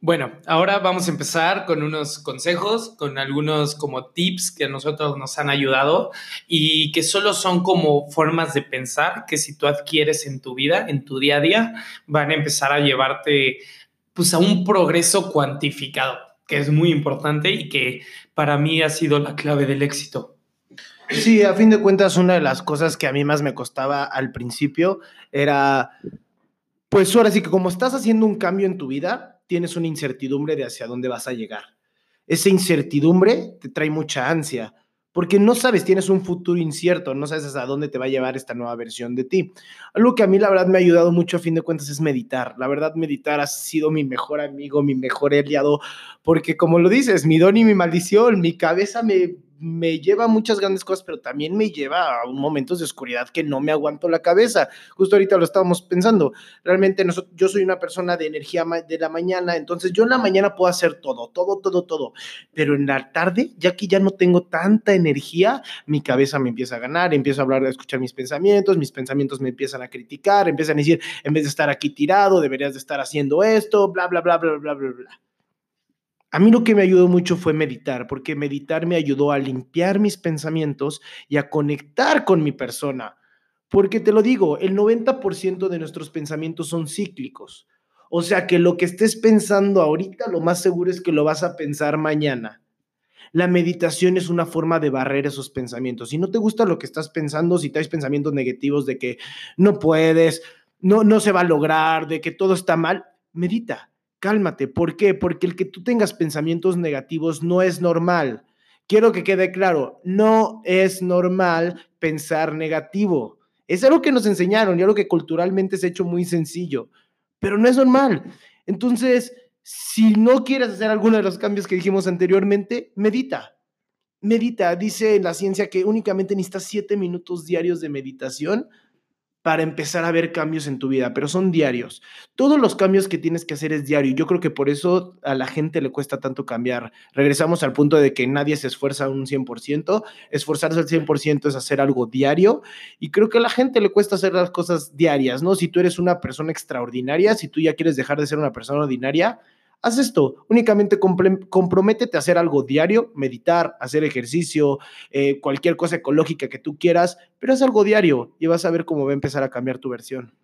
Bueno, ahora vamos a empezar con unos consejos, con algunos como tips que a nosotros nos han ayudado y que solo son como formas de pensar que si tú adquieres en tu vida, en tu día a día, van a empezar a llevarte pues a un progreso cuantificado, que es muy importante y que para mí ha sido la clave del éxito. Sí, a fin de cuentas, una de las cosas que a mí más me costaba al principio era, pues ahora sí que como estás haciendo un cambio en tu vida, tienes una incertidumbre de hacia dónde vas a llegar. Esa incertidumbre te trae mucha ansia, porque no sabes, tienes un futuro incierto, no sabes hasta dónde te va a llevar esta nueva versión de ti. Algo que a mí, la verdad, me ha ayudado mucho, a fin de cuentas, es meditar. La verdad, meditar ha sido mi mejor amigo, mi mejor aliado, porque como lo dices, mi don y mi maldición, mi cabeza me lleva a muchas grandes cosas, pero también me lleva a momentos de oscuridad que no me aguanto la cabeza. Justo ahorita lo estábamos pensando. Realmente yo soy una persona de energía de la mañana, entonces yo en la mañana puedo hacer todo. Pero en la tarde, ya que ya no tengo tanta energía, mi cabeza me empieza a ganar, empiezo a hablar, a escuchar mis pensamientos me empiezan a criticar, empiezan a decir, en vez de estar aquí tirado, deberías de estar haciendo esto, bla. A mí lo que me ayudó mucho fue meditar, porque meditar me ayudó a limpiar mis pensamientos y a conectar con mi persona. Porque te lo digo, el 90% de nuestros pensamientos son cíclicos. O sea que lo que estés pensando ahorita, lo más seguro es que lo vas a pensar mañana. La meditación es una forma de barrer esos pensamientos. Si no te gusta lo que estás pensando, si traes pensamientos negativos de que no puedes, no se va a lograr, de que todo está mal, medita. Cálmate. ¿Por qué? Porque el que tú tengas pensamientos negativos no es normal. Quiero que quede claro, no es normal pensar negativo. Es algo que nos enseñaron y algo que culturalmente es hecho muy sencillo, pero no es normal. Entonces, si no quieres hacer alguno de los cambios que dijimos anteriormente, medita. Medita. Dice en la ciencia que únicamente necesitas 7 minutos diarios de meditación para empezar a ver cambios en tu vida, pero son diarios. Todos los cambios que tienes que hacer es diario. Yo creo que por eso a la gente le cuesta tanto cambiar. Regresamos al punto de que nadie se esfuerza un 100%. Esforzarse al 100% es hacer algo diario y creo que a la gente le cuesta hacer las cosas diarias, ¿no? Si tú eres una persona extraordinaria, si tú ya quieres dejar de ser una persona ordinaria, haz esto, únicamente comprométete a hacer algo diario, meditar, hacer ejercicio, cualquier cosa ecológica que tú quieras, pero haz algo diario y vas a ver cómo va a empezar a cambiar tu versión.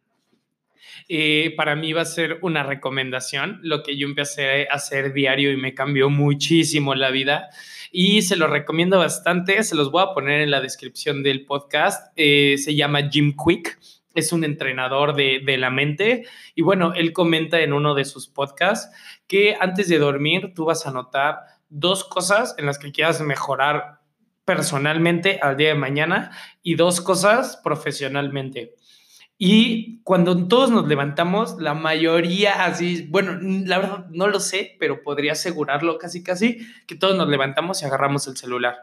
Para mí va a ser una recomendación, lo que yo empecé a hacer diario y me cambió muchísimo la vida y se los recomiendo bastante, se los voy a poner en la descripción del podcast, se llama Jim Kwik. Es un entrenador de la mente y bueno, él comenta en uno de sus podcasts que antes de dormir tú vas a anotar 2 cosas en las que quieras mejorar personalmente al día de mañana y 2 cosas profesionalmente. Y cuando todos nos levantamos, la mayoría así, bueno, la verdad no lo sé, pero podría asegurarlo casi que todos nos levantamos y agarramos el celular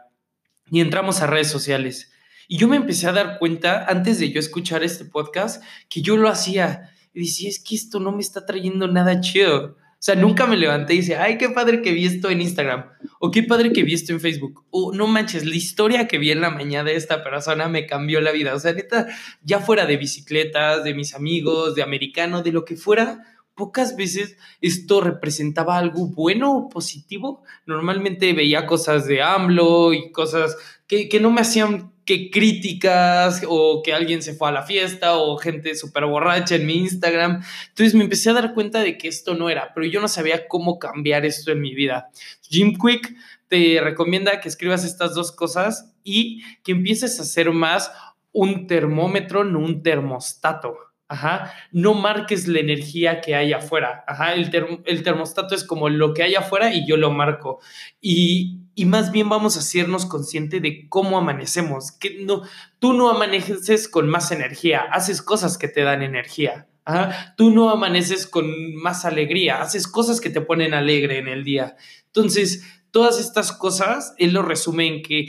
y entramos a redes sociales. Y yo me empecé a dar cuenta, antes de yo escuchar este podcast, que yo lo hacía. Y decía, es que esto no me está trayendo nada chido. O sea, nunca me levanté y decía, ay, qué padre que vi esto en Instagram. O qué padre que vi esto en Facebook. O no manches, la historia que vi en la mañana de esta persona me cambió la vida. O sea, neta, ya fuera de bicicletas, de mis amigos, de americano, de lo que fuera, pocas veces esto representaba algo bueno o positivo. Normalmente veía cosas de AMLO y cosas que no me hacían que críticas o que alguien se fue a la fiesta o gente súper borracha en mi Instagram. Entonces me empecé a dar cuenta de que esto no era, pero yo no sabía cómo cambiar esto en mi vida. Jim Kwik te recomienda que escribas estas 2 cosas y que empieces a hacer más un termómetro, no un termostato. Ajá. No marques la energía que hay afuera. Ajá. El termostato es como lo que hay afuera y yo lo marco. Y más bien vamos a hacernos consciente de cómo amanecemos. Que no, tú no amaneces con más energía, haces cosas que te dan energía. Ajá. Tú no amaneces con más alegría, haces cosas que te ponen alegre en el día. Entonces, todas estas cosas, él lo resume en que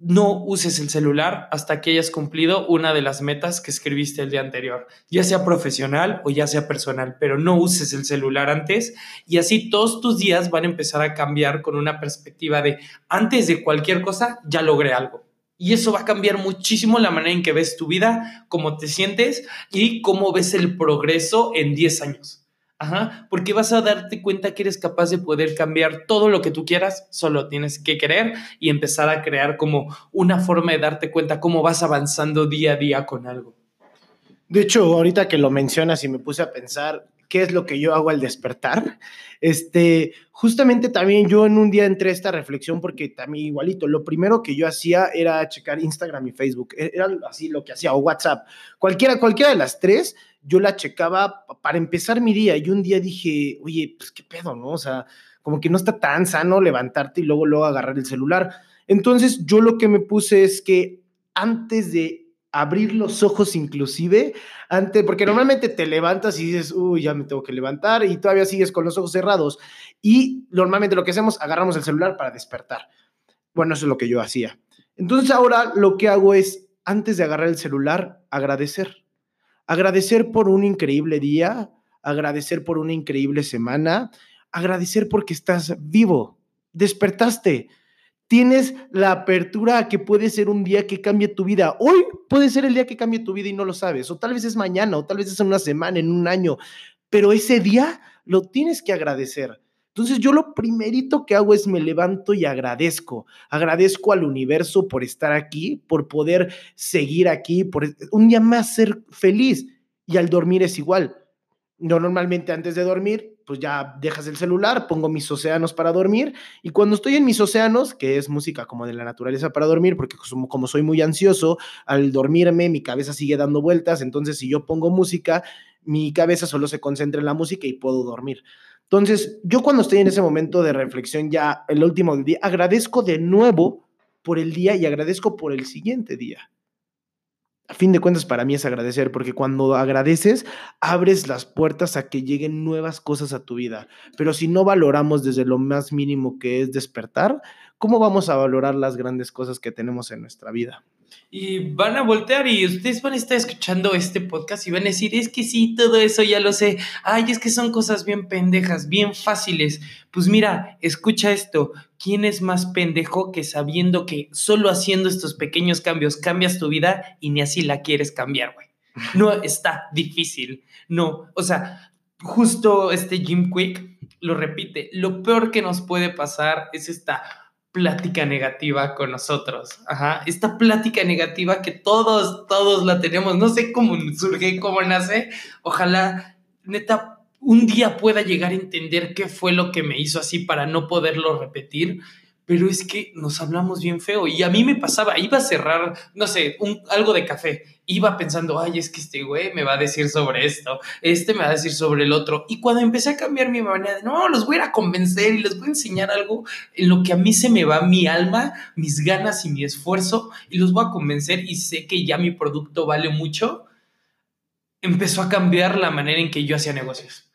no uses el celular hasta que hayas cumplido una de las metas que escribiste el día anterior, ya sea profesional o ya sea personal, pero no uses el celular antes y así todos tus días van a empezar a cambiar con una perspectiva de antes de cualquier cosa ya logré algo. Y eso va a cambiar muchísimo la manera en que ves tu vida, cómo te sientes y cómo ves el progreso en 10 años. Ajá, porque vas a darte cuenta que eres capaz de poder cambiar todo lo que tú quieras, solo tienes que querer y empezar a crear como una forma de darte cuenta cómo vas avanzando día a día con algo. De hecho, ahorita que lo mencionas y me puse a pensar qué es lo que yo hago al despertar, justamente también yo en un día entré a esta reflexión porque también igualito, lo primero que yo hacía era checar Instagram y Facebook, era así lo que hacía, o WhatsApp, cualquiera de las tres, yo la checaba para empezar mi día, y un día dije, oye, pues qué pedo, ¿no? O sea, como que no está tan sano levantarte y luego agarrar el celular. Entonces yo lo que me puse es que antes de abrir los ojos inclusive, antes, porque normalmente te levantas y dices, uy, ya me tengo que levantar, y todavía sigues con los ojos cerrados, y normalmente lo que hacemos, agarramos el celular para despertar. Bueno, eso es lo que yo hacía. Entonces ahora lo que hago es, antes de agarrar el celular, agradecer. Agradecer por un increíble día, agradecer por una increíble semana, agradecer porque estás vivo, despertaste. Tienes la apertura a que puede ser un día que cambie tu vida. Hoy puede ser el día que cambie tu vida y no lo sabes. O tal vez es mañana, o tal vez es en una semana, en un año. Pero ese día lo tienes que agradecer. Entonces yo lo primerito que hago es me levanto y agradezco. Agradezco al universo por estar aquí, por poder seguir aquí, por un día más ser feliz. Y al dormir es igual. Yo normalmente antes de dormir, pues ya dejas el celular, pongo mis océanos para dormir, y cuando estoy en mis océanos, que es música como de la naturaleza para dormir, porque como soy muy ansioso, al dormirme mi cabeza sigue dando vueltas, entonces si yo pongo música, mi cabeza solo se concentra en la música y puedo dormir. Entonces, yo cuando estoy en ese momento de reflexión ya el último día, agradezco de nuevo por el día y agradezco por el siguiente día. A fin de cuentas, para mí es agradecer, porque cuando agradeces, abres las puertas a que lleguen nuevas cosas a tu vida. Pero si no valoramos desde lo más mínimo que es despertar, ¿cómo vamos a valorar las grandes cosas que tenemos en nuestra vida? Y van a voltear y ustedes van a estar escuchando este podcast y van a decir, es que sí, todo eso ya lo sé. Ay, es que son cosas bien pendejas, bien fáciles. Pues mira, escucha esto. ¿Quién es más pendejo que sabiendo que solo haciendo estos pequeños cambios cambias tu vida y ni así la quieres cambiar, güey? No está difícil, no. O sea, justo Jim Kwik lo repite. Lo peor que nos puede pasar es esta plática negativa con nosotros. Ajá, esta plática negativa que todos la tenemos. No sé cómo surge, cómo nace. Ojalá, neta, un día pueda llegar a entender qué fue lo que me hizo así para no poderlo repetir, pero es que nos hablamos bien feo y a mí me pasaba, iba a cerrar, no sé, algo de café, iba pensando, ay, es que este güey me va a decir sobre esto, este me va a decir sobre el otro, y cuando empecé a cambiar mi manera de, no, los voy a ir a convencer y les voy a enseñar algo en lo que a mí se me va mi alma, mis ganas y mi esfuerzo, y los voy a convencer y sé que ya mi producto vale mucho, empezó a cambiar la manera en que yo hacía negocios.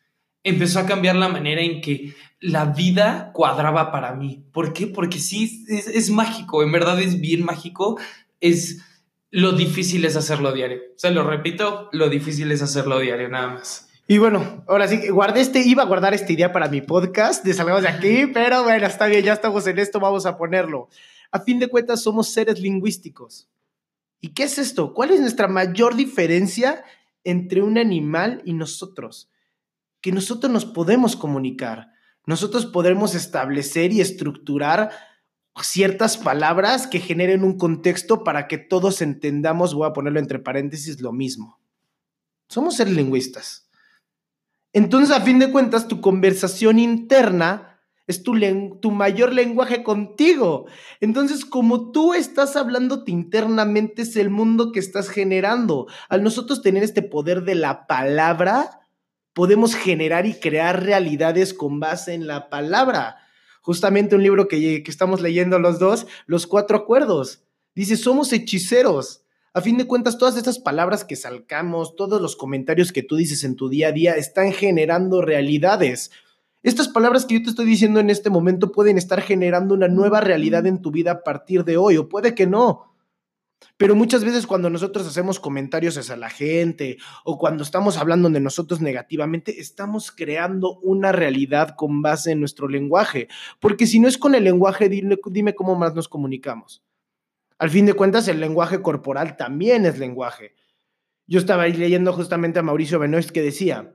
Empezó a cambiar la manera en que la vida cuadraba para mí. ¿Por qué? Porque sí, es mágico, en verdad es bien mágico. Lo difícil es hacerlo diario. Se lo repito, lo difícil es hacerlo diario, nada más. Y bueno, ahora sí, iba a guardar esta idea para mi podcast de Salgamos de Aquí, pero bueno, está bien, ya estamos en esto, vamos a ponerlo. A fin de cuentas, somos seres lingüísticos. ¿Y qué es esto? ¿Cuál es nuestra mayor diferencia entre un animal y nosotros? Que nosotros nos podemos comunicar, nosotros podemos establecer y estructurar ciertas palabras que generen un contexto para que todos entendamos, voy a ponerlo entre paréntesis, lo mismo. Somos seres lingüistas. Entonces, a fin de cuentas, tu conversación interna es tu mayor lenguaje contigo. Entonces, como tú estás hablándote internamente, es el mundo que estás generando. Al nosotros tener este poder de la palabra, podemos generar y crear realidades con base en la palabra. Justamente un libro que estamos leyendo los dos, Los Cuatro Acuerdos. Dice, somos hechiceros. A fin de cuentas, todas estas palabras que salcamos, todos los comentarios que tú dices en tu día a día, están generando realidades. Estas palabras que yo te estoy diciendo en este momento pueden estar generando una nueva realidad en tu vida a partir de hoy, o puede que no. Pero muchas veces cuando nosotros hacemos comentarios hacia la gente o cuando estamos hablando de nosotros negativamente, estamos creando una realidad con base en nuestro lenguaje. Porque si no es con el lenguaje, dime cómo más nos comunicamos. Al fin de cuentas, el lenguaje corporal también es lenguaje. Yo estaba ahí leyendo justamente a Mauricio Benoist que decía,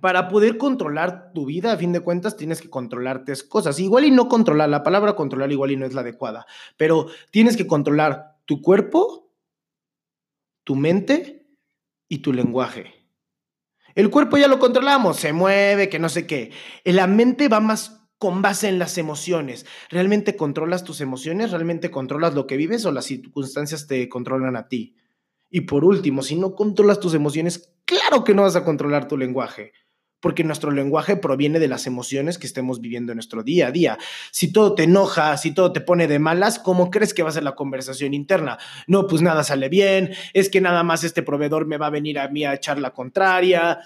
para poder controlar tu vida, a fin de cuentas, tienes que controlar tres cosas. Igual y no controlar, la palabra controlar igual y no es la adecuada, pero tienes que controlar tu cuerpo, tu mente y tu lenguaje. El cuerpo ya lo controlamos, se mueve, que no sé qué. La mente va más con base en las emociones. ¿Realmente controlas tus emociones? ¿Realmente controlas lo que vives o las circunstancias te controlan a ti? Y por último, si no controlas tus emociones, claro que no vas a controlar tu lenguaje, porque nuestro lenguaje proviene de las emociones que estemos viviendo en nuestro día a día. Si todo te enoja, si todo te pone de malas, ¿cómo crees que va a ser la conversación interna? No, pues nada sale bien, es que nada más este proveedor me va a venir a mí a echar la contraria.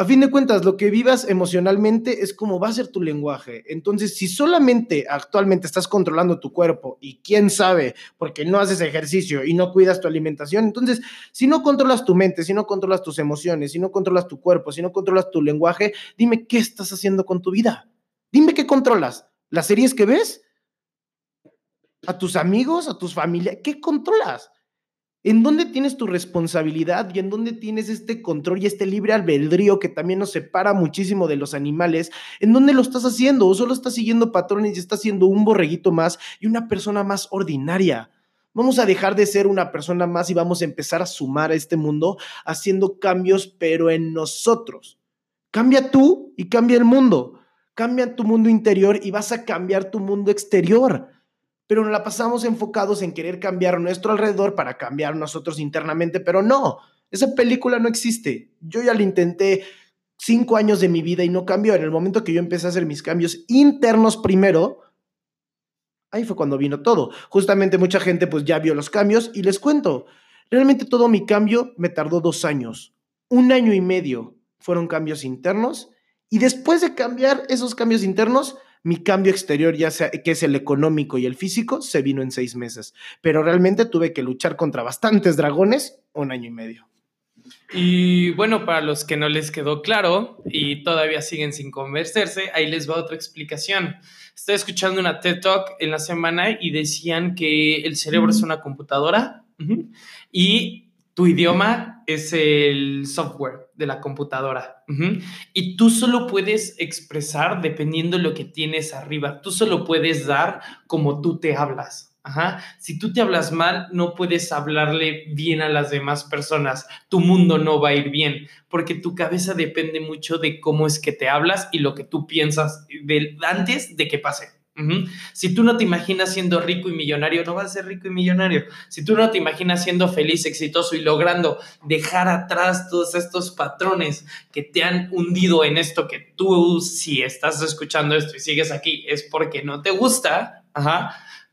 A fin de cuentas, lo que vivas emocionalmente es como va a ser tu lenguaje. Entonces, si solamente actualmente estás controlando tu cuerpo y quién sabe, porque no haces ejercicio y no cuidas tu alimentación, entonces, si no controlas tu mente, si no controlas tus emociones, si no controlas tu cuerpo, si no controlas tu lenguaje, dime qué estás haciendo con tu vida. Dime qué controlas. ¿Las series que ves? ¿A tus amigos? ¿A tus familiares? ¿Qué controlas? ¿En dónde tienes tu responsabilidad y en dónde tienes este control y este libre albedrío que también nos separa muchísimo de los animales? ¿En dónde lo estás haciendo? ¿O solo estás siguiendo patrones y estás siendo un borreguito más y una persona más ordinaria? Vamos a dejar de ser una persona más y vamos a empezar a sumar a este mundo haciendo cambios, pero en nosotros. Cambia tú y cambia el mundo. Cambia tu mundo interior y vas a cambiar tu mundo exterior. Pero nos la pasamos enfocados en querer cambiar nuestro alrededor para cambiar nosotros internamente, pero no, esa película no existe. Yo ya la intenté 5 años de mi vida y no cambió. En el momento que yo empecé a hacer mis cambios internos primero, ahí fue cuando vino todo. Justamente mucha gente pues ya vio los cambios y les cuento, realmente todo mi cambio me tardó 2 años, 1 año y medio fueron cambios internos y después de cambiar esos cambios internos, mi cambio exterior, ya sea que es el económico y el físico, se vino en 6 meses. Pero realmente tuve que luchar contra bastantes dragones 1 año y medio. Y bueno, para los que no les quedó claro y todavía siguen sin convencerse, ahí les va otra explicación. Estoy escuchando una TED Talk en la semana y decían que el cerebro es una computadora y tu idioma es el software de la computadora. Y tú solo puedes expresar dependiendo de lo que tienes arriba. Tú solo puedes dar como tú te hablas. Si tú te hablas mal, no puedes hablarle bien a las demás personas. Tu mundo no va a ir bien porque tu cabeza depende mucho de cómo es que te hablas y lo que tú piensas antes de que pase. Si tú no te imaginas siendo rico y millonario, no vas a ser rico y millonario. Si tú no te imaginas siendo feliz, exitoso y logrando dejar atrás todos estos patrones que te han hundido en esto, que tú, si estás escuchando esto y sigues aquí, es porque no te gusta,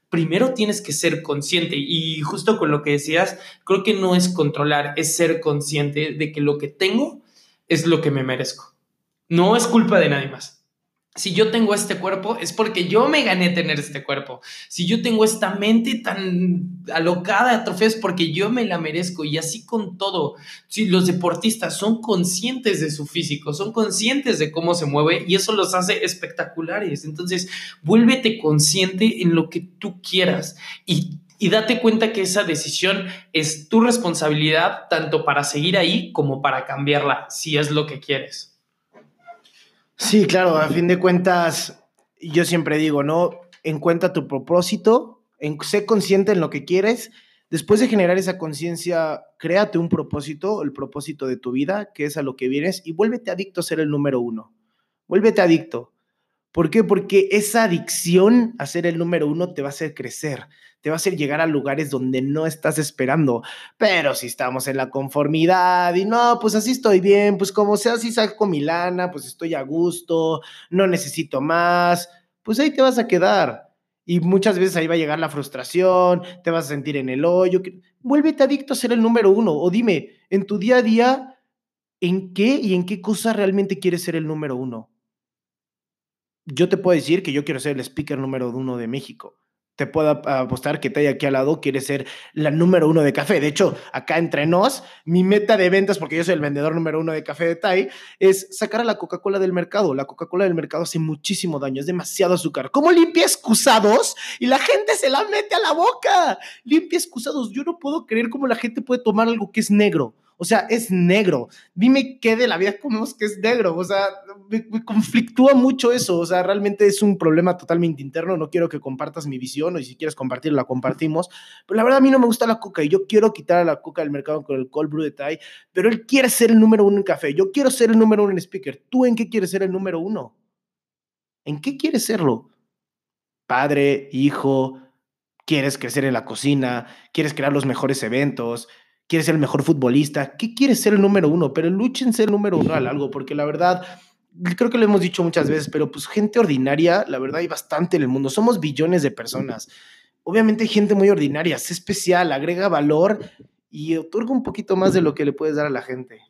primero tienes que ser consciente. Y justo con lo que decías, creo que no es controlar, es ser consciente de que lo que tengo es lo que me merezco. No es culpa de nadie más. Si yo tengo este cuerpo es porque yo me gané tener este cuerpo. Si yo tengo esta mente tan alocada, atrofia, es porque yo me la merezco. Y así con todo. Si los deportistas son conscientes de su físico, son conscientes de cómo se mueve y eso los hace espectaculares. Entonces, vuélvete consciente en lo que tú quieras y date cuenta que esa decisión es tu responsabilidad tanto para seguir ahí como para cambiarla, si es lo que quieres. Sí, claro, a fin de cuentas, yo siempre digo, ¿no? Encuentra tu propósito, sé consciente en lo que quieres. Después de generar esa conciencia, créate un propósito, el propósito de tu vida, que es a lo que vienes, y vuélvete adicto a ser el número 1. Vuélvete adicto. ¿Por qué? Porque esa adicción a ser el número 1 te va a hacer crecer, te va a hacer llegar a lugares donde no estás esperando. Pero si estamos en la conformidad y no, pues así estoy bien, pues como sea, si saco mi lana, pues estoy a gusto, no necesito más, pues ahí te vas a quedar. Y muchas veces ahí va a llegar la frustración, te vas a sentir en el hoyo. Vuélvete adicto a ser el número 1 o dime, en tu día a día, ¿en qué y en qué cosa realmente quieres ser el número 1? Yo te puedo decir que yo quiero ser el speaker número 1 de México. Te puedo apostar que Tai aquí al lado quiere ser la número 1 de café. De hecho, acá entre nos, mi meta de ventas, porque yo soy el vendedor número 1 de café de Tai, es sacar a la Coca-Cola del mercado. La Coca-Cola del mercado hace muchísimo daño, es demasiado azúcar. ¿Cómo limpia excusados? Y la gente se la mete a la boca. Limpia excusados. Yo no puedo creer cómo la gente puede tomar algo que es negro. O sea, es negro. Dime qué de la vida comemos que es negro. O sea, me conflictúa mucho eso. O sea, realmente es un problema totalmente interno. No quiero que compartas mi visión, o si quieres compartirla, compartimos. Pero la verdad, a mí no me gusta la coca y yo quiero quitar a la coca del mercado con el cold brew de Tai. Pero él quiere ser el número uno en café. Yo quiero ser el número uno en speaker. ¿Tú en qué quieres ser el número uno? ¿En qué quieres serlo? Padre, hijo, quieres crecer en la cocina, quieres crear los mejores eventos, quieres ser el mejor futbolista. ¿Qué quieres ser el número uno? Pero lúchense el número uno al algo, porque la verdad, creo que lo hemos dicho muchas veces, pero pues gente ordinaria, la verdad hay bastante en el mundo. Somos billones de personas. Obviamente hay gente muy ordinaria, sé especial, agrega valor y otorga un poquito más de lo que le puedes dar a la gente.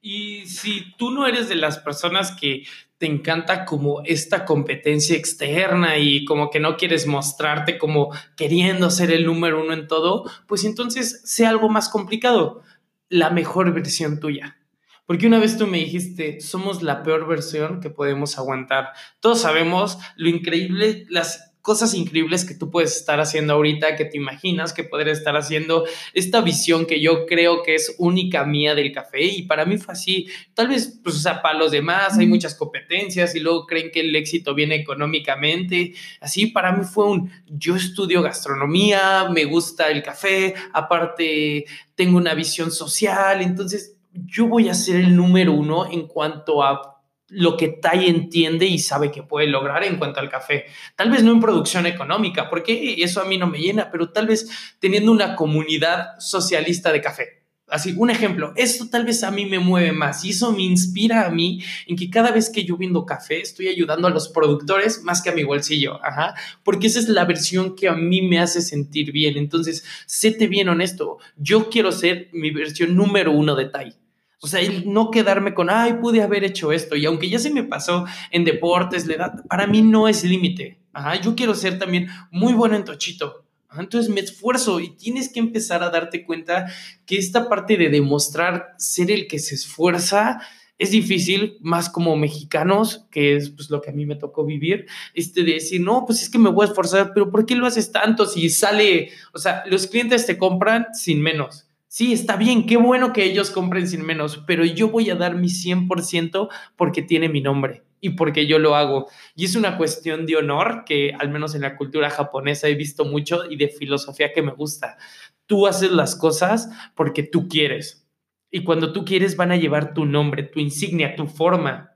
Y si tú no eres de las personas que te encanta como esta competencia externa y como que no quieres mostrarte como queriendo ser el número uno en todo, pues entonces sea algo más complicado, la mejor versión tuya. Porque una vez tú me dijiste, somos la peor versión que podemos aguantar. Todos sabemos lo increíble, las cosas increíbles que tú puedes estar haciendo ahorita, que te imaginas que podrías estar haciendo, esta visión que yo creo que es única mía del café, y para mí fue así. Tal vez, pues, o sea, para los demás hay muchas competencias y luego creen que el éxito viene económicamente. Así para mí fue yo estudio gastronomía, me gusta el café, aparte tengo una visión social, entonces yo voy a ser el número uno en cuanto a lo que Tai entiende y sabe que puede lograr en cuanto al café. Tal vez no en producción económica, porque eso a mí no me llena, pero tal vez teniendo una comunidad socialista de café. Así, un ejemplo, esto tal vez a mí me mueve más y eso me inspira a mí en que cada vez que yo vendo café estoy ayudando a los productores más que a mi bolsillo, porque esa es la versión que a mí me hace sentir bien. Entonces, séte bien honesto, yo quiero ser mi versión número uno de Tai. O sea, no quedarme con, ay, pude haber hecho esto. Y aunque ya se me pasó en deportes, la edad, para mí no es límite. Yo quiero ser también muy bueno en tochito. Entonces me esfuerzo y tienes que empezar a darte cuenta que esta parte de demostrar ser el que se esfuerza es difícil, más como mexicanos, que es pues lo que a mí me tocó vivir, de decir, no, pues es que me voy a esforzar, pero ¿por qué lo haces tanto si sale? O sea, los clientes te compran sin menos. Sí, está bien, qué bueno que ellos compren sin menos, pero yo voy a dar mi 100% porque tiene mi nombre y porque yo lo hago. Y es una cuestión de honor que al menos en la cultura japonesa he visto mucho y de filosofía que me gusta. Tú haces las cosas porque tú quieres. Y cuando tú quieres van a llevar tu nombre, tu insignia, tu forma.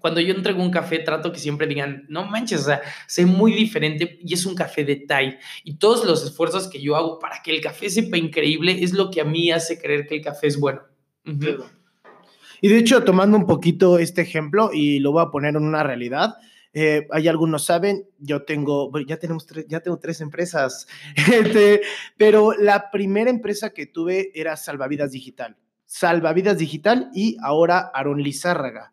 Cuando yo entrego un café, trato que siempre digan, no manches, o sea, sé muy diferente y es un café de Tai. Y todos los esfuerzos que yo hago para que el café sepa increíble es lo que a mí hace creer que el café es bueno. Uh-huh. Y de hecho, tomando un poquito este ejemplo y lo voy a poner en una realidad, hay algunos saben, ya tengo tres empresas, pero la primera empresa que tuve era Salvavidas Digital y ahora Aaron Lizárraga.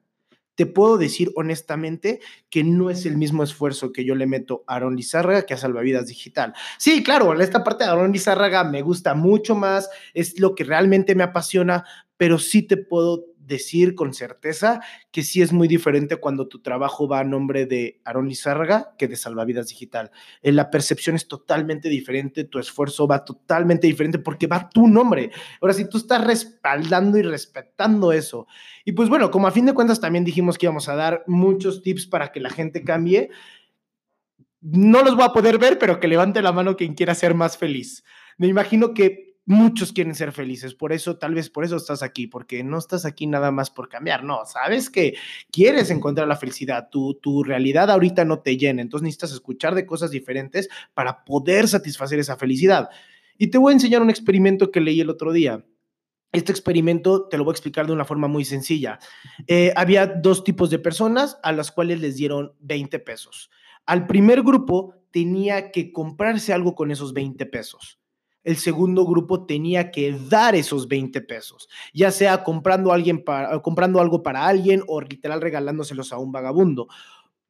Te puedo decir honestamente que no es el mismo esfuerzo que yo le meto a Aaron Lizárraga que a Salvavidas Digital. Sí, claro, esta parte de Aaron Lizárraga me gusta mucho más, es lo que realmente me apasiona, pero sí te puedo decir con certeza que sí es muy diferente cuando tu trabajo va a nombre de Aaron Lizárraga que de Salvavidas Digital. La percepción es totalmente diferente, tu esfuerzo va totalmente diferente porque va tu nombre. Ahora sí, tú estás respaldando y respetando eso. Y pues bueno, como a fin de cuentas también dijimos que íbamos a dar muchos tips para que la gente cambie, no los voy a poder ver, pero que levante la mano quien quiera ser más feliz. Me imagino que muchos quieren ser felices, por eso, tal vez por eso estás aquí, porque no estás aquí nada más por cambiar, no, sabes que quieres encontrar la felicidad, tu realidad ahorita no te llena, entonces necesitas escuchar de cosas diferentes para poder satisfacer esa felicidad. Y te voy a enseñar un experimento que leí el otro día. Este experimento te lo voy a explicar de una forma muy sencilla. Había dos tipos de personas a las cuales les dieron 20 pesos. Al primer grupo tenía que comprarse algo con esos 20 pesos. El segundo grupo tenía que dar esos 20 pesos, ya sea comprando algo para alguien o literal regalándoselos a un vagabundo.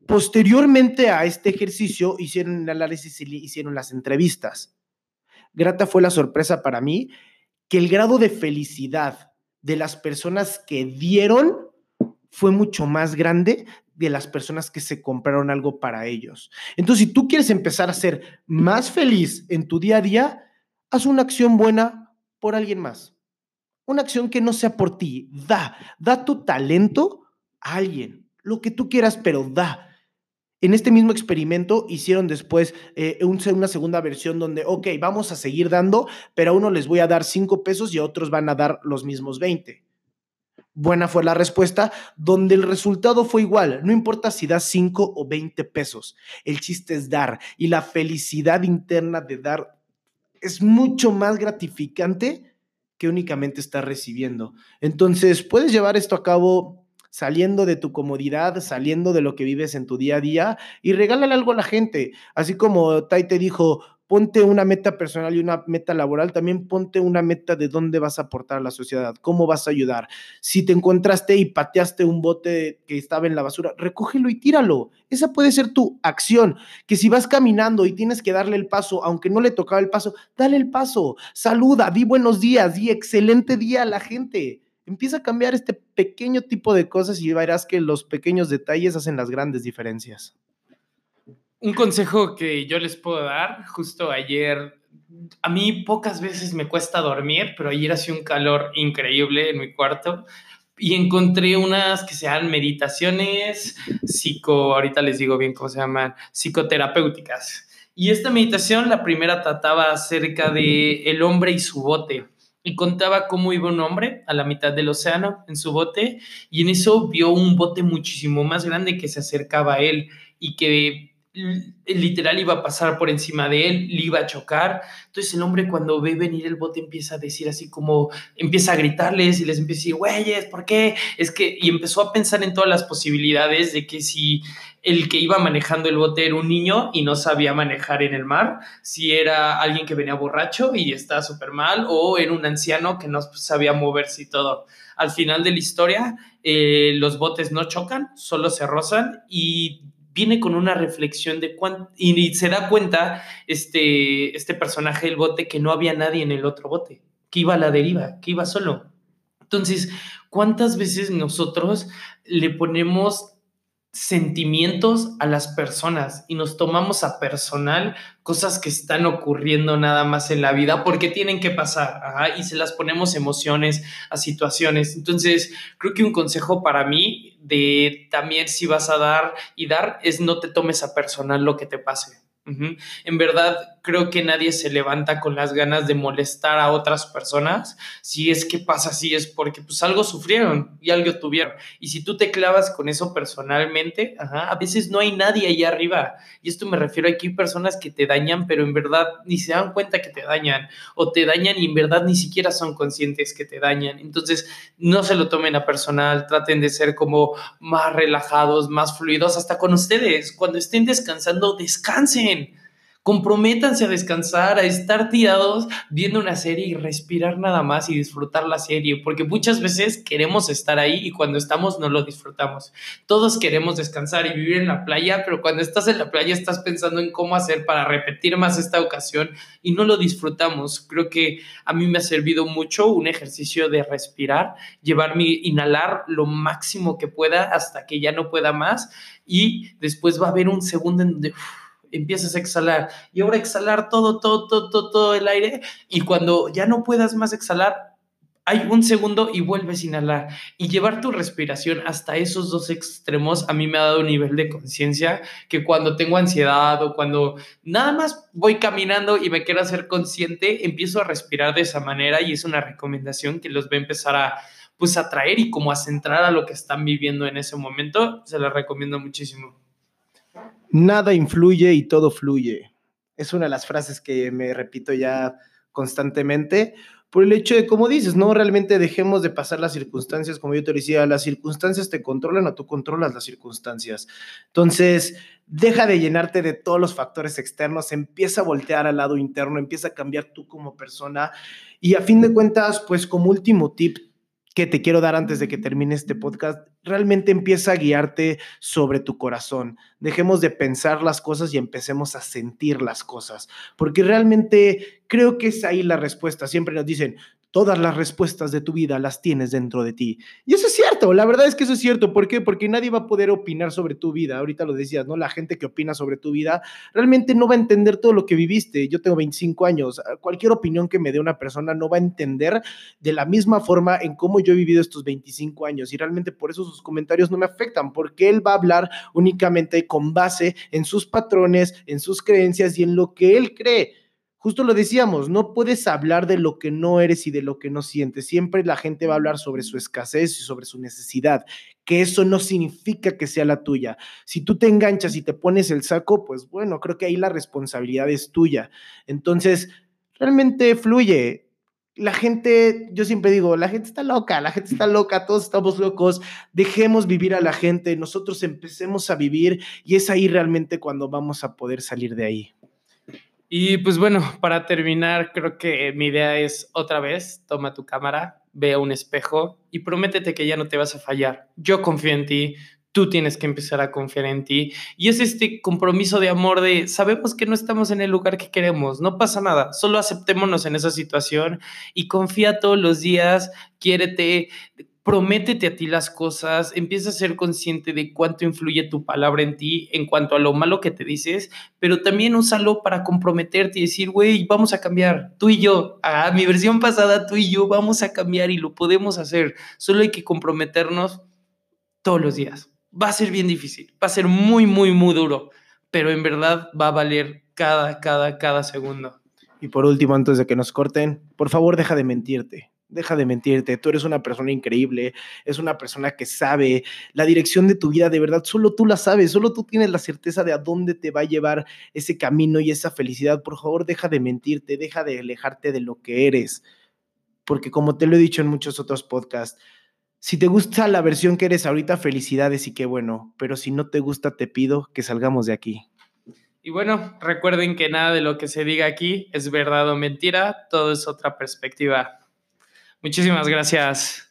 Posteriormente a este ejercicio hicieron el análisis y hicieron las entrevistas. Grata fue la sorpresa para mí que el grado de felicidad de las personas que dieron fue mucho más grande de las personas que se compraron algo para ellos. Entonces, si tú quieres empezar a ser más feliz en tu día a día, haz una acción buena por alguien más. una acción que no sea por ti. Da tu talento a alguien, lo que tú quieras, pero da. En este mismo experimento hicieron después una segunda versión donde, ok, vamos a seguir dando, pero a uno les voy a dar 5 pesos y a otros van a dar los mismos 20. Buena fue la respuesta, donde el resultado fue igual. No importa si das 5 o 20 pesos. El chiste es dar, y la felicidad interna de dar es mucho más gratificante que únicamente estar recibiendo. Entonces, puedes llevar esto a cabo saliendo de tu comodidad, saliendo de lo que vives en tu día a día, y regálale algo a la gente. Así como Tai te dijo, ponte una meta personal y una meta laboral, también ponte una meta de dónde vas a aportar a la sociedad, cómo vas a ayudar. Si te encontraste y pateaste un bote que estaba en la basura, recógelo y tíralo. Esa puede ser tu acción, que si vas caminando y tienes que darle el paso, aunque no le tocaba el paso, dale el paso, saluda, di buenos días, di excelente día a la gente. Empieza a cambiar este pequeño tipo de cosas y verás que los pequeños detalles hacen las grandes diferencias. Un consejo que yo les puedo dar, justo ayer, a mí pocas veces me cuesta dormir, pero ayer hacía un calor increíble en mi cuarto y encontré unas que sean meditaciones ahorita les digo bien cómo se llaman, psicoterapéuticas. Y esta meditación, la primera trataba acerca de el hombre y su bote. Y contaba cómo iba un hombre a la mitad del océano en su bote, y en eso vio un bote muchísimo más grande que se acercaba a él y que literal iba a pasar por encima de él, le iba a chocar. Entonces el hombre, cuando ve venir el bote, empieza a decir así como, empieza a gritarles y les empieza a decir, güeyes, ¿por qué? Es que, y empezó a pensar en todas las posibilidades de que si el que iba manejando el bote era un niño y no sabía manejar en el mar, si era alguien que venía borracho y estaba súper mal, o era un anciano que no sabía moverse y todo. Al final de la historia, los botes no chocan, solo se rozan, y viene con una reflexión de cuánto, y se da cuenta este personaje del bote que no había nadie en el otro bote, que iba a la deriva, que iba solo. Entonces, ¿cuántas veces nosotros le ponemos sentimientos a las personas y nos tomamos a personal cosas que están ocurriendo nada más en la vida porque tienen que pasar, y se las ponemos emociones a situaciones? Entonces, creo que un consejo para mí de también si vas a dar y dar es no te tomes a personal lo que te pase. En verdad, creo que nadie se levanta con las ganas de molestar a otras personas. Si es que pasa así es porque pues algo sufrieron y algo tuvieron. Y si tú te clavas con eso personalmente, a veces no hay nadie ahí arriba. Y esto me refiero a que hay personas que te dañan, pero en verdad ni se dan cuenta que te dañan, o te dañan y en verdad ni siquiera son conscientes que te dañan. Entonces, no se lo tomen a personal, traten de ser como más relajados, más fluidos, hasta con ustedes. Cuando estén descansando, descansen. Comprométanse a descansar, a estar tirados viendo una serie y respirar nada más y disfrutar la serie, porque muchas veces queremos estar ahí y cuando estamos no lo disfrutamos. Todos queremos descansar y vivir en la playa, pero cuando estás en la playa estás pensando en cómo hacer para repetir más esta ocasión y no lo disfrutamos. Creo que a mí me ha servido mucho un ejercicio de respirar, inhalar lo máximo que pueda hasta que ya no pueda más, y después va a haber un segundo en donde empiezas a exhalar, y ahora exhalar todo el aire, y cuando ya no puedas más exhalar, hay un segundo y vuelves a inhalar, y llevar tu respiración hasta esos dos extremos a mí me ha dado un nivel de conciencia que cuando tengo ansiedad o cuando nada más voy caminando y me quiero hacer consciente, empiezo a respirar de esa manera, y es una recomendación que los va a empezar a traer y como a centrar a lo que están viviendo en ese momento. Se las recomiendo muchísimo. Nada influye y todo fluye. Es una de las frases que me repito ya constantemente por el hecho de, como dices, no realmente dejemos de pasar las circunstancias. Como yo te decía, las circunstancias te controlan o tú controlas las circunstancias. Entonces, deja de llenarte de todos los factores externos, empieza a voltear al lado interno, empieza a cambiar tú como persona. Y a fin de cuentas, pues como último tip que te quiero dar antes de que termine este podcast, realmente empieza a guiarte sobre tu corazón. Dejemos de pensar las cosas y empecemos a sentir las cosas, porque realmente creo que es ahí la respuesta. Siempre nos dicen, Todas las respuestas de tu vida las tienes dentro de ti. Y eso es cierto, la verdad es que eso es cierto. ¿Por qué? Porque nadie va a poder opinar sobre tu vida. Ahorita lo decías, ¿no? La gente que opina sobre tu vida realmente no va a entender todo lo que viviste. Yo tengo 25 años. Cualquier opinión que me dé una persona no va a entender de la misma forma en cómo yo he vivido estos 25 años. Y realmente por eso sus comentarios no me afectan, porque él va a hablar únicamente con base en sus patrones, en sus creencias y en lo que él cree. Justo lo decíamos, no puedes hablar de lo que no eres y de lo que no sientes. Siempre la gente va a hablar sobre su escasez y sobre su necesidad, que eso no significa que sea la tuya. Si tú te enganchas y te pones el saco, pues bueno, creo que ahí la responsabilidad es tuya. Entonces, realmente fluye. La gente, yo siempre digo, la gente está loca, todos estamos locos, dejemos vivir a la gente, nosotros empecemos a vivir y es ahí realmente cuando vamos a poder salir de ahí. Y pues bueno, para terminar, creo que mi idea es otra vez, toma tu cámara, ve a un espejo y prométete que ya no te vas a fallar. Yo confío en ti. Tú tienes que empezar a confiar en ti. Y es este compromiso de amor de sabemos que no estamos en el lugar que queremos. No pasa nada. Solo aceptémonos en esa situación y confía todos los días. Quiérete, prométete a ti las cosas. Empieza a ser consciente de cuánto influye tu palabra en ti en cuanto a lo malo que te dices, pero también úsalo para comprometerte y decir, güey, vamos a cambiar. Tú y yo, a mi versión pasada, tú y yo vamos a cambiar y lo podemos hacer. Solo hay que comprometernos todos los días. Va a ser bien difícil, va a ser muy, muy, muy duro, pero en verdad va a valer cada segundo. Y por último, antes de que nos corten, por favor, deja de mentirte. Tú eres una persona increíble, es una persona que sabe la dirección de tu vida, de verdad, solo tú la sabes, solo tú tienes la certeza de a dónde te va a llevar ese camino y esa felicidad. Por favor, deja de mentirte, deja de alejarte de lo que eres, porque como te lo he dicho en muchos otros podcasts, si te gusta la versión que eres ahorita, felicidades y qué bueno. Pero si no te gusta, te pido que salgamos de aquí. Y bueno, recuerden que nada de lo que se diga aquí es verdad o mentira. Todo es otra perspectiva. Muchísimas gracias.